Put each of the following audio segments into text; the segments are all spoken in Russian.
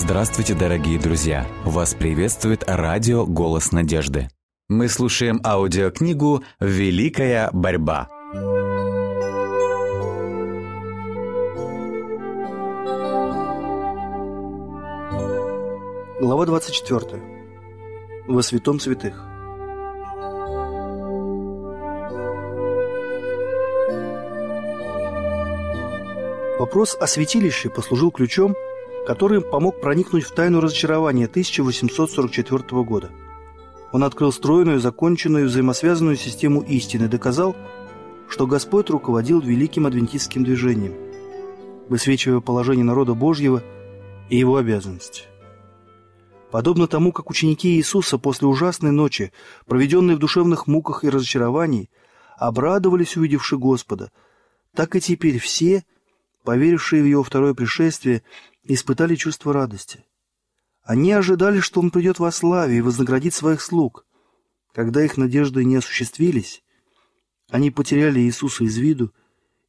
Здравствуйте, дорогие друзья! Вас приветствует радио «Голос Надежды». Мы слушаем аудиокнигу «Великая борьба». Глава 24. Во святом святых. Вопрос о святилище послужил ключом, который помог проникнуть в тайну разочарования 1844 года. Он открыл стройную, законченную, взаимосвязанную систему истины и доказал, что Господь руководил великим адвентистским движением, высвечивая положение народа Божьего и его обязанности. Подобно тому, как ученики Иисуса после ужасной ночи, проведенной в душевных муках и разочаровании, обрадовались, увидевши Господа, так и теперь все, поверившие в Его второе пришествие, испытали чувство радости. Они ожидали, что Он придет во славе и вознаградит своих слуг. Когда их надежды не осуществились, они потеряли Иисуса из виду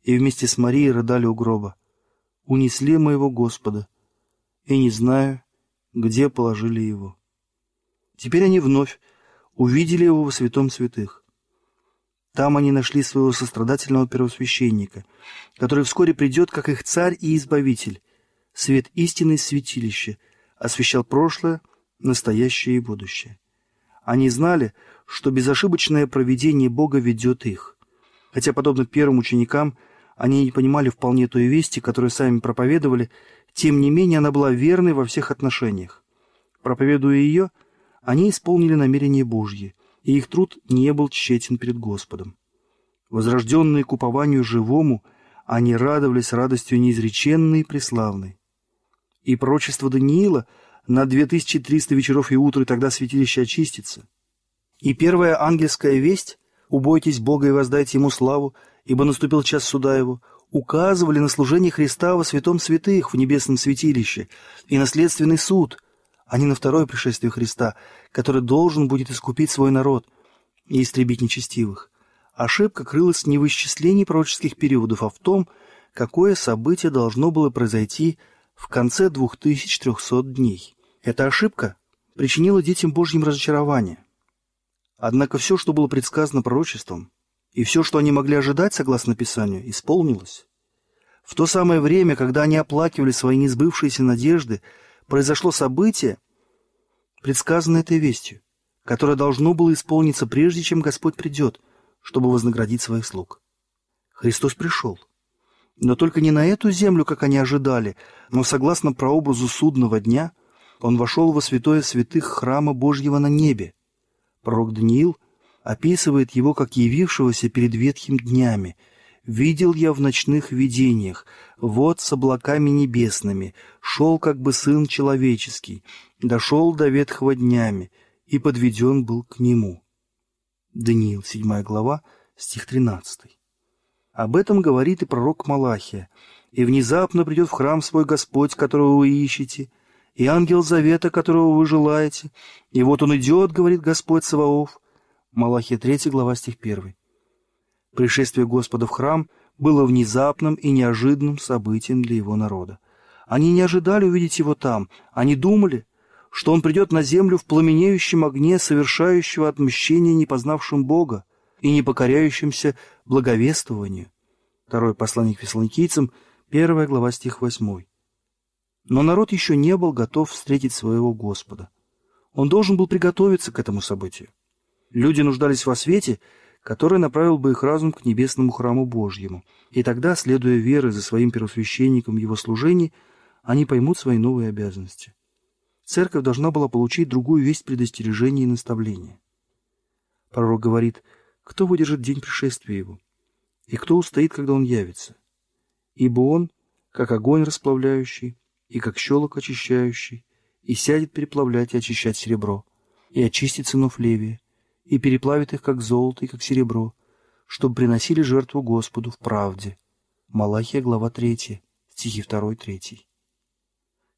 и вместе с Марией рыдали у гроба. «Унесли моего Господа, и не знаю, где положили Его». Теперь они вновь увидели Его во святом святых. Там они нашли своего сострадательного первосвященника, который вскоре придет как их царь и избавитель. Свет истины из святилища освещал прошлое, настоящее и будущее. Они знали, что безошибочное провидение Бога ведет их. Хотя, подобно первым ученикам, они не понимали вполне той вести, которую сами проповедовали, тем не менее она была верной во всех отношениях. Проповедуя ее, они исполнили намерения Божьи, и их труд не был тщетен перед Господом. Возрожденные к упованию живому, они радовались радостью неизреченной и преславной. И пророчество Даниила на 2300 вечеров и утр, и тогда святилище очистится. И первая ангельская весть «Убойтесь Бога и воздайте Ему славу, ибо наступил час суда Его» указывали на служение Христа во святом святых в небесном святилище и наследственный суд, а не на второе пришествие Христа, который должен будет искупить свой народ и истребить нечестивых. Ошибка крылась не в исчислении пророческих периодов, а в том, какое событие должно было произойти в конце 2300 дней. Эта ошибка причинила детям Божьим разочарование. Однако все, что было предсказано пророчеством, и все, что они могли ожидать, согласно Писанию, исполнилось. В то самое время, когда они оплакивали свои несбывшиеся надежды, произошло событие, предсказанное этой вестью, которое должно было исполниться прежде, чем Господь придет, чтобы вознаградить своих слуг. Христос пришел. Но только не на эту землю, как они ожидали, но согласно прообразу судного дня, Он вошел во святое святых храма Божьего на небе. Пророк Даниил описывает Его как явившегося перед ветхим днями. «Видел я в ночных видениях, вот с облаками небесными, шел как бы Сын Человеческий, дошел до ветхого днями, и подведен был к Нему». Даниил, 7 глава, стих 13. Об этом говорит и пророк Малахия. «И внезапно придет в храм свой Господь, которого вы ищете, и ангел завета, которого вы желаете. И вот он идет, говорит Господь Саваоф». Малахия 3 глава, стих 1. Пришествие Господа в храм было внезапным и неожиданным событием для Его народа. Они не ожидали увидеть Его там. Они думали, что Он придет на землю в пламенеющем огне, совершающего отмщение непознавшим Бога и непокоряющимся благовествованию. Второе послание к Фессалоникийцам, 1 глава, стих 8. Но народ еще не был готов встретить своего Господа. Он должен был приготовиться к этому событию. Люди нуждались во свете, который направил бы их разум к небесному храму Божьему. И тогда, следуя верой за своим первосвященником в его служении, они поймут свои новые обязанности. Церковь должна была получить другую весть предостережения и наставления. Пророк говорит: «Кто выдержит день пришествия Его? И кто устоит, когда Он явится? Ибо Он, как огонь расплавляющий, и как щелок очищающий, и сядет переплавлять и очищать серебро, и очистит сынов Левия, и переплавит их, как золото и как серебро, чтобы приносили жертву Господу в правде». Малахия, глава 3, стихи 2, 3.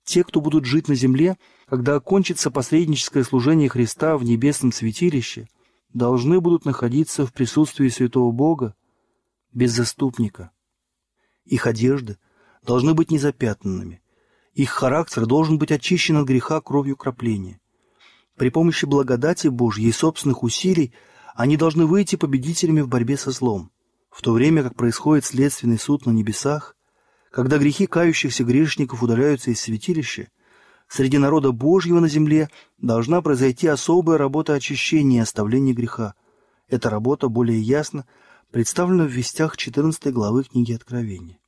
Те, кто будут жить на земле, когда окончится посредническое служение Христа в небесном святилище, должны будут находиться в присутствии святого Бога без заступника. Их одежды должны быть незапятнанными. Их характер должен быть очищен от греха кровью кропления. При помощи благодати Божьей и собственных усилий они должны выйти победителями в борьбе со злом, в то время как происходит следственный суд на небесах, когда грехи кающихся грешников удаляются из святилища. Среди народа Божьего на земле должна произойти особая работа очищения и оставления греха. Эта работа более ясно представлена в вестях 14 главы книги Откровения.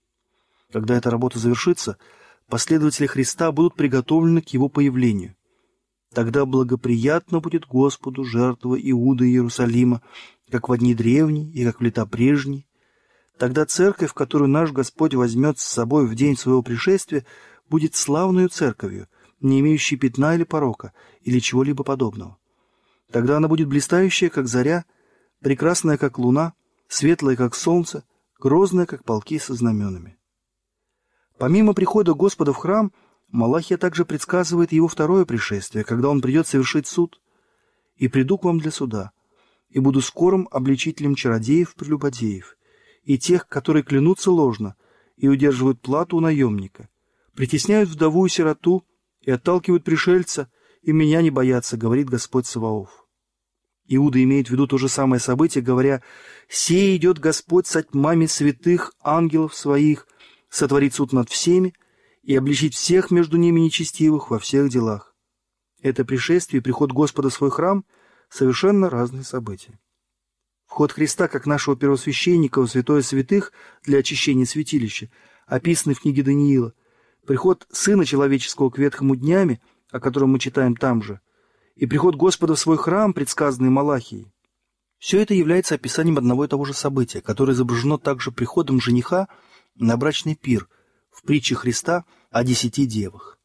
Когда эта работа завершится, последователи Христа будут приготовлены к Его появлению. Тогда благоприятно будет Господу жертва Иуды и Иерусалима, как во дни древние и как в лета прежние. Тогда церковь, которую наш Господь возьмет с собой в день своего пришествия, будет славною церковью, не имеющей пятна или порока, или чего-либо подобного. Тогда она будет блистающая, как заря, прекрасная, как луна, светлая, как солнце, грозная, как полки со знаменами. Помимо прихода Господа в храм, Малахия также предсказывает Его второе пришествие, когда Он придет совершить суд. «И приду к вам для суда, и буду скорым обличителем чародеев, прелюбодеев, и тех, которые клянутся ложно, и удерживают плату у наемника, притесняют вдову и сироту, и отталкивают пришельца, и меня не боятся, говорит Господь Саваоф». Иуда имеет в виду то же самое событие, говоря: «Сей идет Господь со тьмами святых ангелов своих, сотворить суд над всеми и обличить всех между ними нечестивых во всех делах». Это пришествие и приход Господа в свой храм – совершенно разные события. Вход Христа как нашего первосвященника в святое святых для очищения святилища, описанный в книге Даниила, приход Сына Человеческого к Ветхому днями, о котором мы читаем там же, и приход Господа в свой храм, предсказанный Малахией. Все это является описанием одного и того же события, которое изображено также приходом жениха на брачный пир в притче Христа о 10 девах.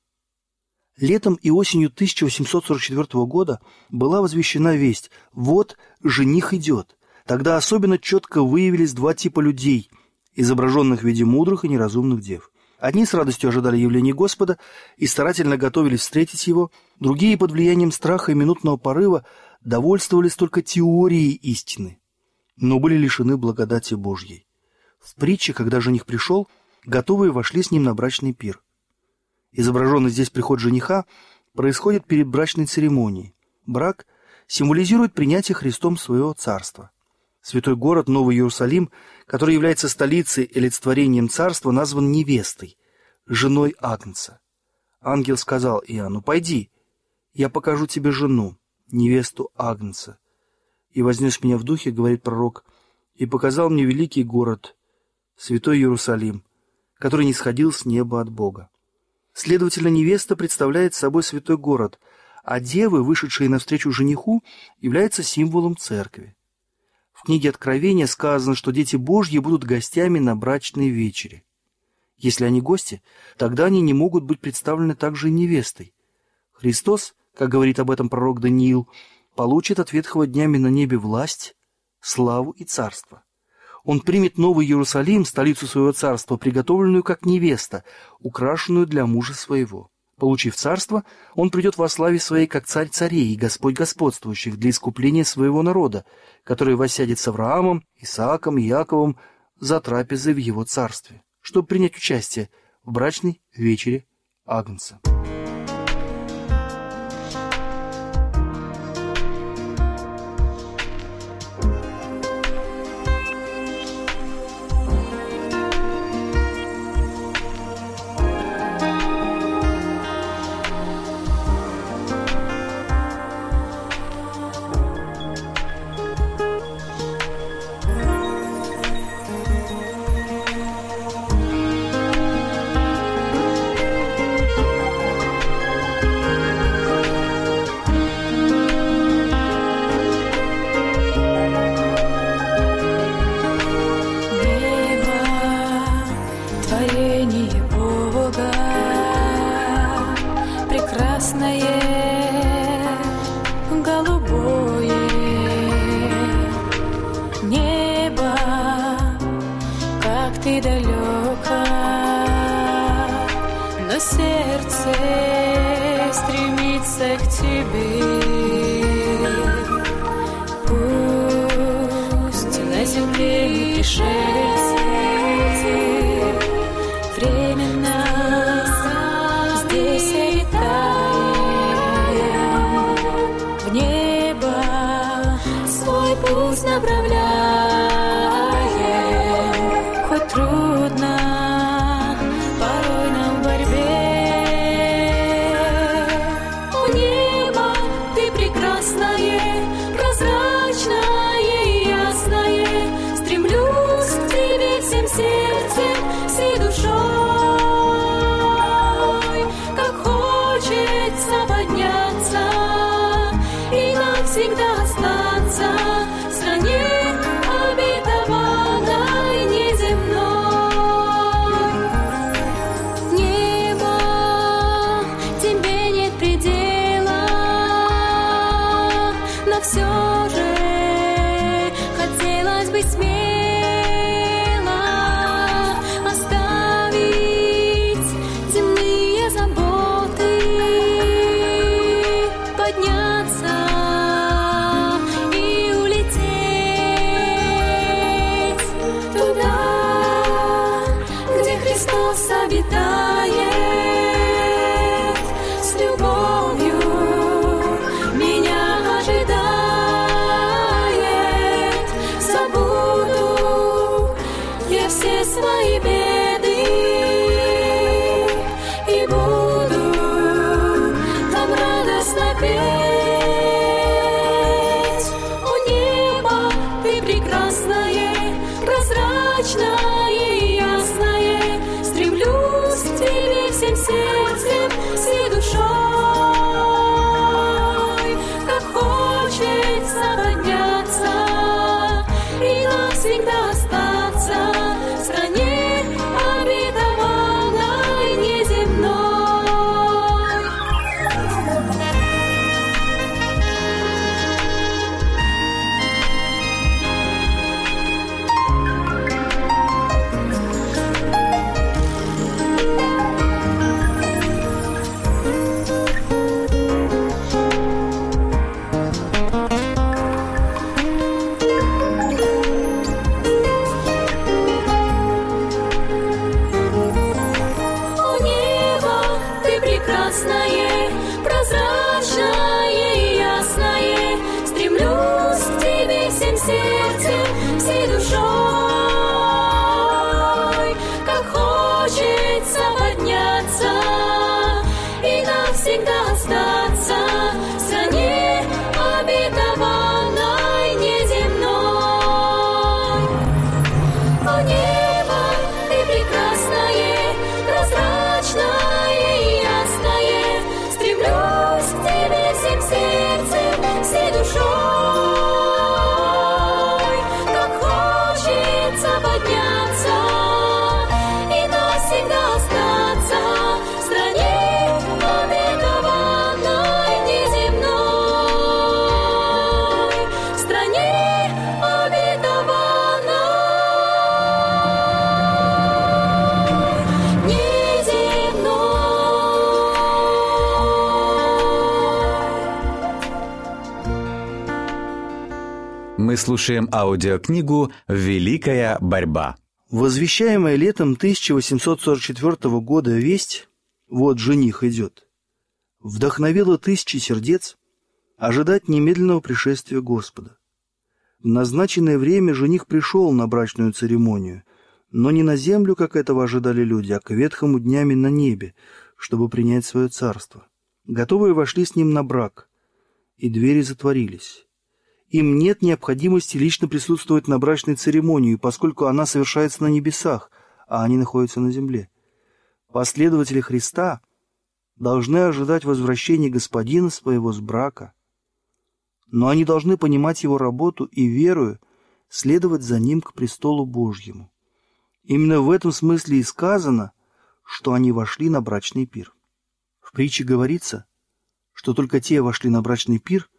Летом и осенью 1844 года была возвещена весть: «Вот жених идет». Тогда особенно четко выявились два типа людей, изображенных в виде мудрых и неразумных дев. Одни с радостью ожидали явления Господа и старательно готовились встретить Его, другие под влиянием страха и минутного порыва довольствовались только теорией истины, но были лишены благодати Божьей. В притче, когда жених пришел, готовые вошли с ним на брачный пир. Изображенный здесь приход жениха происходит перед брачной церемонией. Брак символизирует принятие Христом своего царства. Святой город Новый Иерусалим, который является столицей и олицетворением царства, назван невестой, женой Агнца. Ангел сказал Иоанну: «Пойди, я покажу тебе жену, невесту Агнца». «И вознес меня в духе, — говорит пророк, — и показал мне великий город, святой Иерусалим, который нисходил с неба от Бога». Следовательно, невеста представляет собой святой город, а девы, вышедшие навстречу жениху, являются символом церкви. В книге Откровения сказано, что дети Божьи будут гостями на брачной вечере. Если они гости, тогда они не могут быть представлены также и невестой. Христос, как говорит об этом пророк Даниил, получит от Ветхого днями на небе власть, славу и царство. Он примет Новый Иерусалим, столицу своего царства, приготовленную как невеста, украшенную для мужа своего. Получив царство, он придет во славе своей как царь царей и Господь господствующих для искупления своего народа, который воссядет с Авраамом, Исааком и Иаковом за трапезой в его царстве, чтобы принять участие в брачной вечере Агнца. Время нас пусть направляет, хоть трудно, порой нам в борьбе. О небо, ты прекрасное, прозрачное и ясное, стремлюсь к тебе всем сердцем, всей душой, как хочется подняться и навсегда. Мы слушаем аудиокнигу «Великая борьба». Возвещаемая летом 1844 года весть «Вот жених идет» вдохновила тысячи сердец ожидать немедленного пришествия Господа. В назначенное время жених пришел на брачную церемонию, но не на землю, как этого ожидали люди, а к ветхому днями на небе, чтобы принять свое царство. Готовые вошли с ним на брак, и двери затворились. Им нет необходимости лично присутствовать на брачной церемонии, поскольку она совершается на небесах, а они находятся на земле. Последователи Христа должны ожидать возвращения Господина своего с брака, но они должны понимать его работу и, веруя, следовать за ним к престолу Божьему. Именно в этом смысле и сказано, что они вошли на брачный пир. В притче говорится, что только те вошли на брачный пир,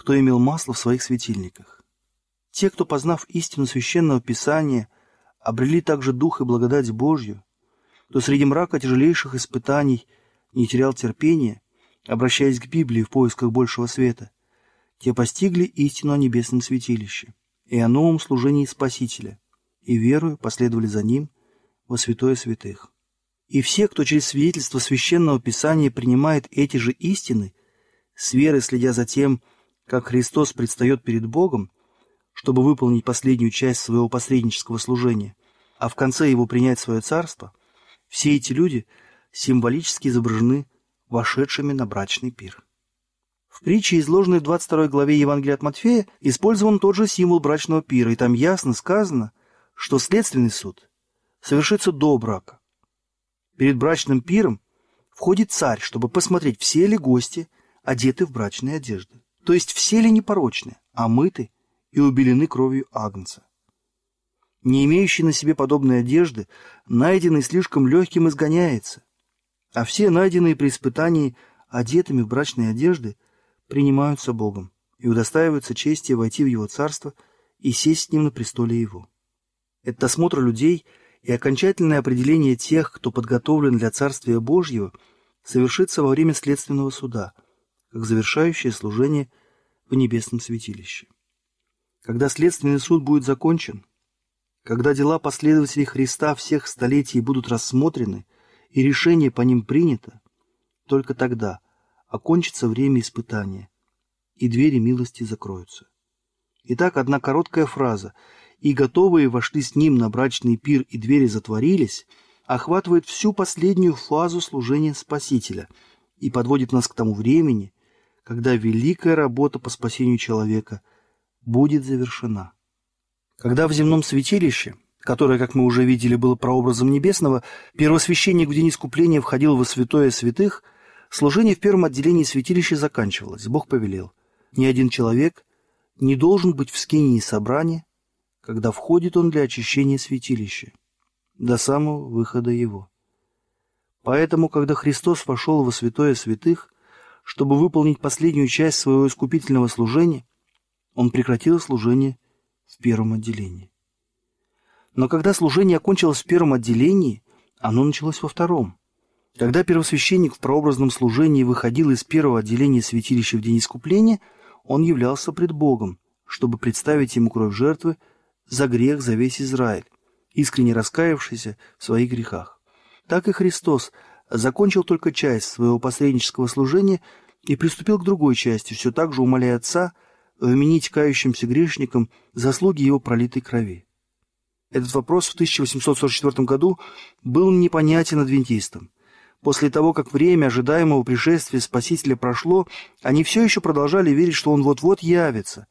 кто имел масло в своих светильниках. Те, кто, познав истину Священного Писания, обрели также дух и благодать Божью, кто среди мрака тяжелейших испытаний не терял терпения, обращаясь к Библии в поисках большего света, те постигли истину о небесном святилище и о новом служении Спасителя, и верою последовали за ним во святое святых. И все, кто через свидетельство Священного Писания принимает эти же истины, с верой следя за тем, как Христос предстает перед Богом, чтобы выполнить последнюю часть своего посреднического служения, а в конце его принять свое царство, все эти люди символически изображены вошедшими на брачный пир. В притче, изложенной в 22 главе Евангелия от Матфея, использован тот же символ брачного пира, и там ясно сказано, что следственный суд совершится до брака. Перед брачным пиром входит царь, чтобы посмотреть, все ли гости одеты в брачные одежды, то есть все ли непорочны, омыты и убелены кровью Агнца. Не имеющий на себе подобной одежды, найденный слишком легким изгоняется, а все найденные при испытании одетыми в брачные одежды принимаются Богом и удостаиваются чести войти в Его царство и сесть с Ним на престоле Его. Это осмотр людей и окончательное определение тех, кто подготовлен для Царствия Божьего, совершится во время следственного суда, как завершающее служение в небесном святилище. Когда следственный суд будет закончен, когда дела последователей Христа всех столетий будут рассмотрены и решение по ним принято, только тогда окончится время испытания, и двери милости закроются. Итак, одна короткая фраза «И готовые вошли с ним на брачный пир, и двери затворились» охватывает всю последнюю фазу служения Спасителя и подводит нас к тому времени, когда великая работа по спасению человека будет завершена. Когда в земном святилище, которое, как мы уже видели, было прообразом небесного, первосвященник в день искупления входил во святое святых, служение в первом отделении святилища заканчивалось. Бог повелел: ни один человек не должен быть в скинии собрания, когда входит он для очищения святилища, до самого выхода его. Поэтому, когда Христос вошел во святое святых, чтобы выполнить последнюю часть своего искупительного служения, он прекратил служение в первом отделении. Но когда служение окончилось в первом отделении, оно началось во втором. Когда первосвященник в прообразном служении выходил из первого отделения святилища в день искупления, он являлся пред Богом, чтобы представить ему кровь жертвы за грех за весь Израиль, искренне раскаявшийся в своих грехах. Так и Христос закончил только часть своего посреднического служения и приступил к другой части, все так же умоляя Отца вменить кающимся грешникам заслуги его пролитой крови. Этот вопрос в 1844 году был непонятен адвентистам. После того, как время ожидаемого пришествия Спасителя прошло, они все еще продолжали верить, что он вот-вот явится,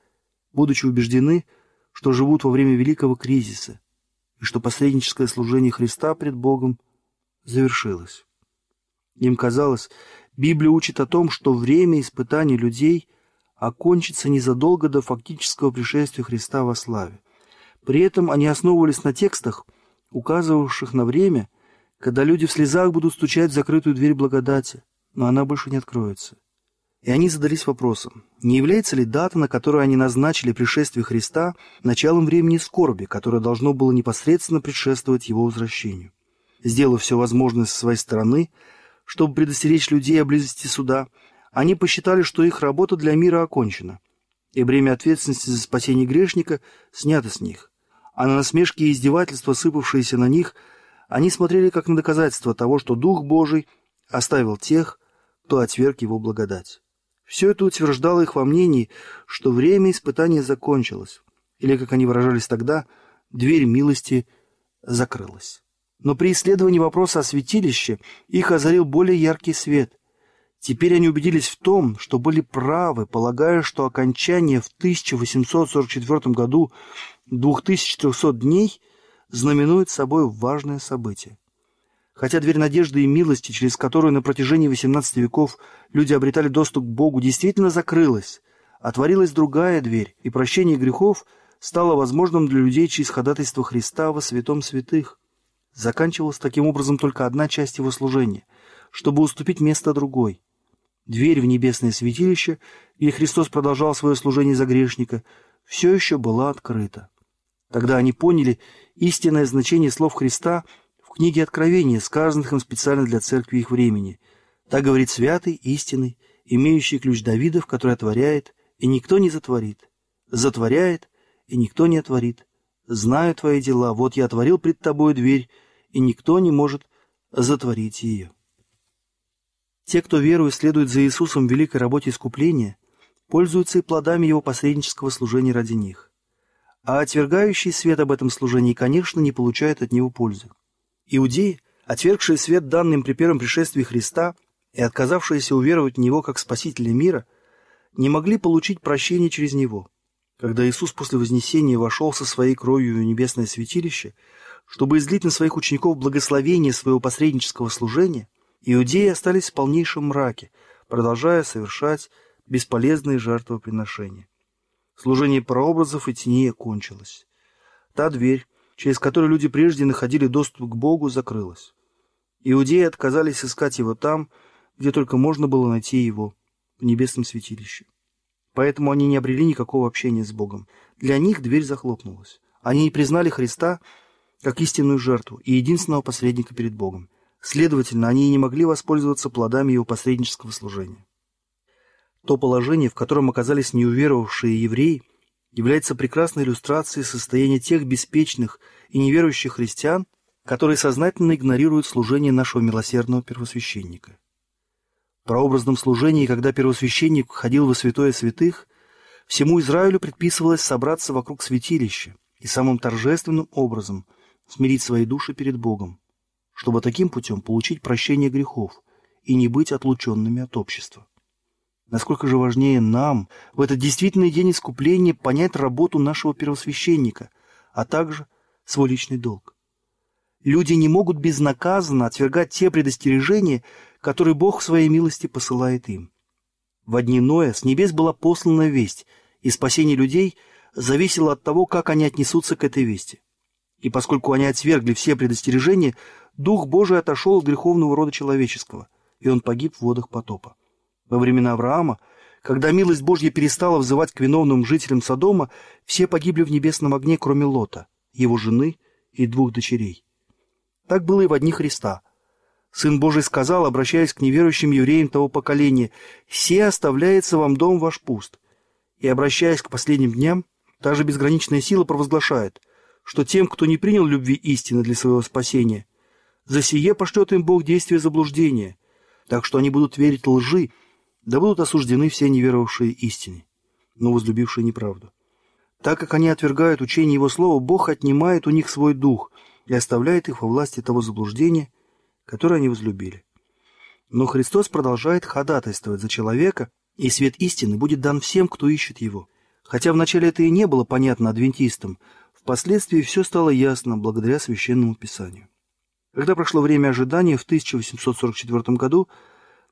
будучи убеждены, что живут во время великого кризиса и что посредническое служение Христа пред Богом завершилось. Им казалось, Библия учит о том, что время испытаний людей окончится незадолго до фактического пришествия Христа во славе. При этом они основывались на текстах, указывавших на время, когда люди в слезах будут стучать в закрытую дверь благодати, но она больше не откроется. И они задались вопросом, не является ли дата, на которую они назначили пришествие Христа, началом времени скорби, которое должно было непосредственно предшествовать его возвращению. Сделав все возможное со своей стороны, чтобы предостеречь людей о близости суда, они посчитали, что их работа для мира окончена, и бремя ответственности за спасение грешника снято с них. А на насмешки и издевательства, сыпавшиеся на них, они смотрели как на доказательство того, что Дух Божий оставил тех, кто отверг его благодать. Все это утверждало их во мнении, что время испытания закончилось, или, как они выражались тогда, дверь милости закрылась. Но при исследовании вопроса о святилище их озарил более яркий свет. Теперь они убедились в том, что были правы, полагая, что окончание в 1844 году 2300 дней знаменует собой важное событие. Хотя дверь надежды и милости, через которую на протяжении 18 веков люди обретали доступ к Богу, действительно закрылась, отворилась другая дверь, и прощение грехов стало возможным для людей через ходатайство Христа во святом святых. Заканчивалась таким образом только одна часть его служения, чтобы уступить место другой. Дверь в небесное святилище, где Христос продолжал свое служение за грешника, все еще была открыта. Тогда они поняли истинное значение слов Христа в книге Откровения, сказанных им специально для церкви их времени. Так говорит святый, истинный, имеющий ключ Давидов, который отворяет, и никто не затворит, затворяет, и никто не отворит. Знаю твои дела, вот я отворил пред тобою дверь, и никто не может затворить ее. Те, кто верует, следует за Иисусом в великой работе искупления, пользуются и плодами его посреднического служения ради них. а отвергающий свет об этом служении, конечно, не получает от него пользы. Иудеи, отвергшие свет, данный им при первом пришествии Христа, и отказавшиеся уверовать в Него как Спасителя мира, не могли получить прощение через Него. Когда Иисус после Вознесения вошел со Своей кровью в небесное святилище, чтобы излить на Своих учеников благословение Своего посреднического служения, иудеи остались в полнейшем мраке, продолжая совершать бесполезные жертвоприношения. Служение прообразов и теней кончилось. Та дверь, через которую люди прежде находили доступ к Богу, закрылась. Иудеи отказались искать Его там, где только можно было найти Его, в небесном святилище. Поэтому они не обрели никакого общения с Богом. Для них дверь захлопнулась. Они не признали Христа как истинную жертву и единственного посредника перед Богом. Следовательно, они и не могли воспользоваться плодами Его посреднического служения. То положение, в котором оказались неуверовавшие евреи, является прекрасной иллюстрацией состояния тех беспечных и неверующих христиан, которые сознательно игнорируют служение нашего милосердного первосвященника. В прообразном служении, когда первосвященник входил во святое святых, всему Израилю предписывалось собраться вокруг святилища и самым торжественным образом смирить свои души перед Богом, чтобы таким путем получить прощение грехов и не быть отлученными от общества. Насколько же важнее нам в этот действительный день искупления понять работу нашего первосвященника, а также свой личный долг. Люди не могут безнаказанно отвергать те предостережения, которые Бог в Своей милости посылает им. Во дни Ноя с небес была послана весть, и спасение людей зависело от того, как они отнесутся к этой вести. И поскольку они отвергли все предостережения, Дух Божий отошел от греховного рода человеческого, и он погиб в водах потопа. Во времена Авраама, когда милость Божья перестала взывать к виновным жителям Содома, все погибли в небесном огне, кроме Лота, его жены и 2 дочерей. Так было и во дни Христа. Сын Божий сказал, обращаясь к неверующим евреям того поколения: «Се оставляется вам дом ваш пуст». И, обращаясь к последним дням, та же безграничная сила провозглашает, что тем, кто не принял любви истины для своего спасения, за сие пошлет им Бог действие заблуждения, так что они будут верить лжи, да будут осуждены все неверовавшие истине, но возлюбившие неправду. Так как они отвергают учение Его Слова, Бог отнимает у них свой дух и оставляет их во власти того заблуждения, которое они возлюбили. Но Христос продолжает ходатайствовать за человека, и свет истины будет дан всем, кто ищет его. Хотя вначале это и не было понятно адвентистам, впоследствии все стало ясно благодаря Священному Писанию. Когда прошло время ожидания, в 1844 году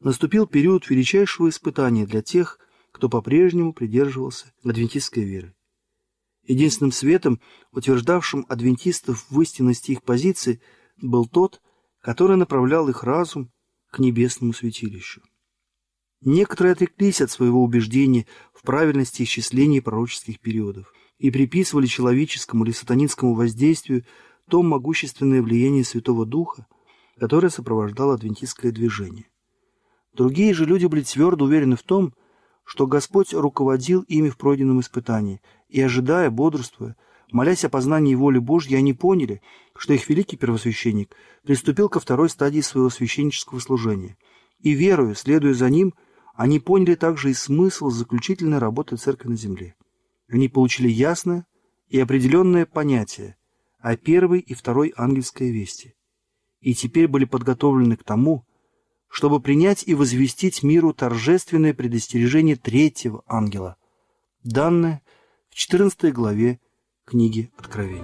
наступил период величайшего испытания для тех, кто по-прежнему придерживался адвентистской веры. Единственным светом, утверждавшим адвентистов в истинности их позиции, был тот, который направлял их разум к небесному святилищу. Некоторые отреклись от своего убеждения в правильности исчисления пророческих периодов и приписывали человеческому или сатанинскому воздействию то могущественное влияние Святого Духа, которое сопровождало адвентистское движение. Другие же люди были твердо уверены в том, что Господь руководил ими в пройденном испытании, и, ожидая, бодрствуя, молясь о познании воли Божьей, они поняли, что их великий первосвященник приступил ко второй стадии своего священнического служения. И веруя, следуя за ним, они поняли также и смысл заключительной работы Церкви на земле. Они получили ясное и определенное понятие о первой и второй ангельской вести, и теперь были подготовлены к тому, чтобы принять и возвестить миру торжественное предостережение третьего ангела, данное в 14 главе книги Откровения.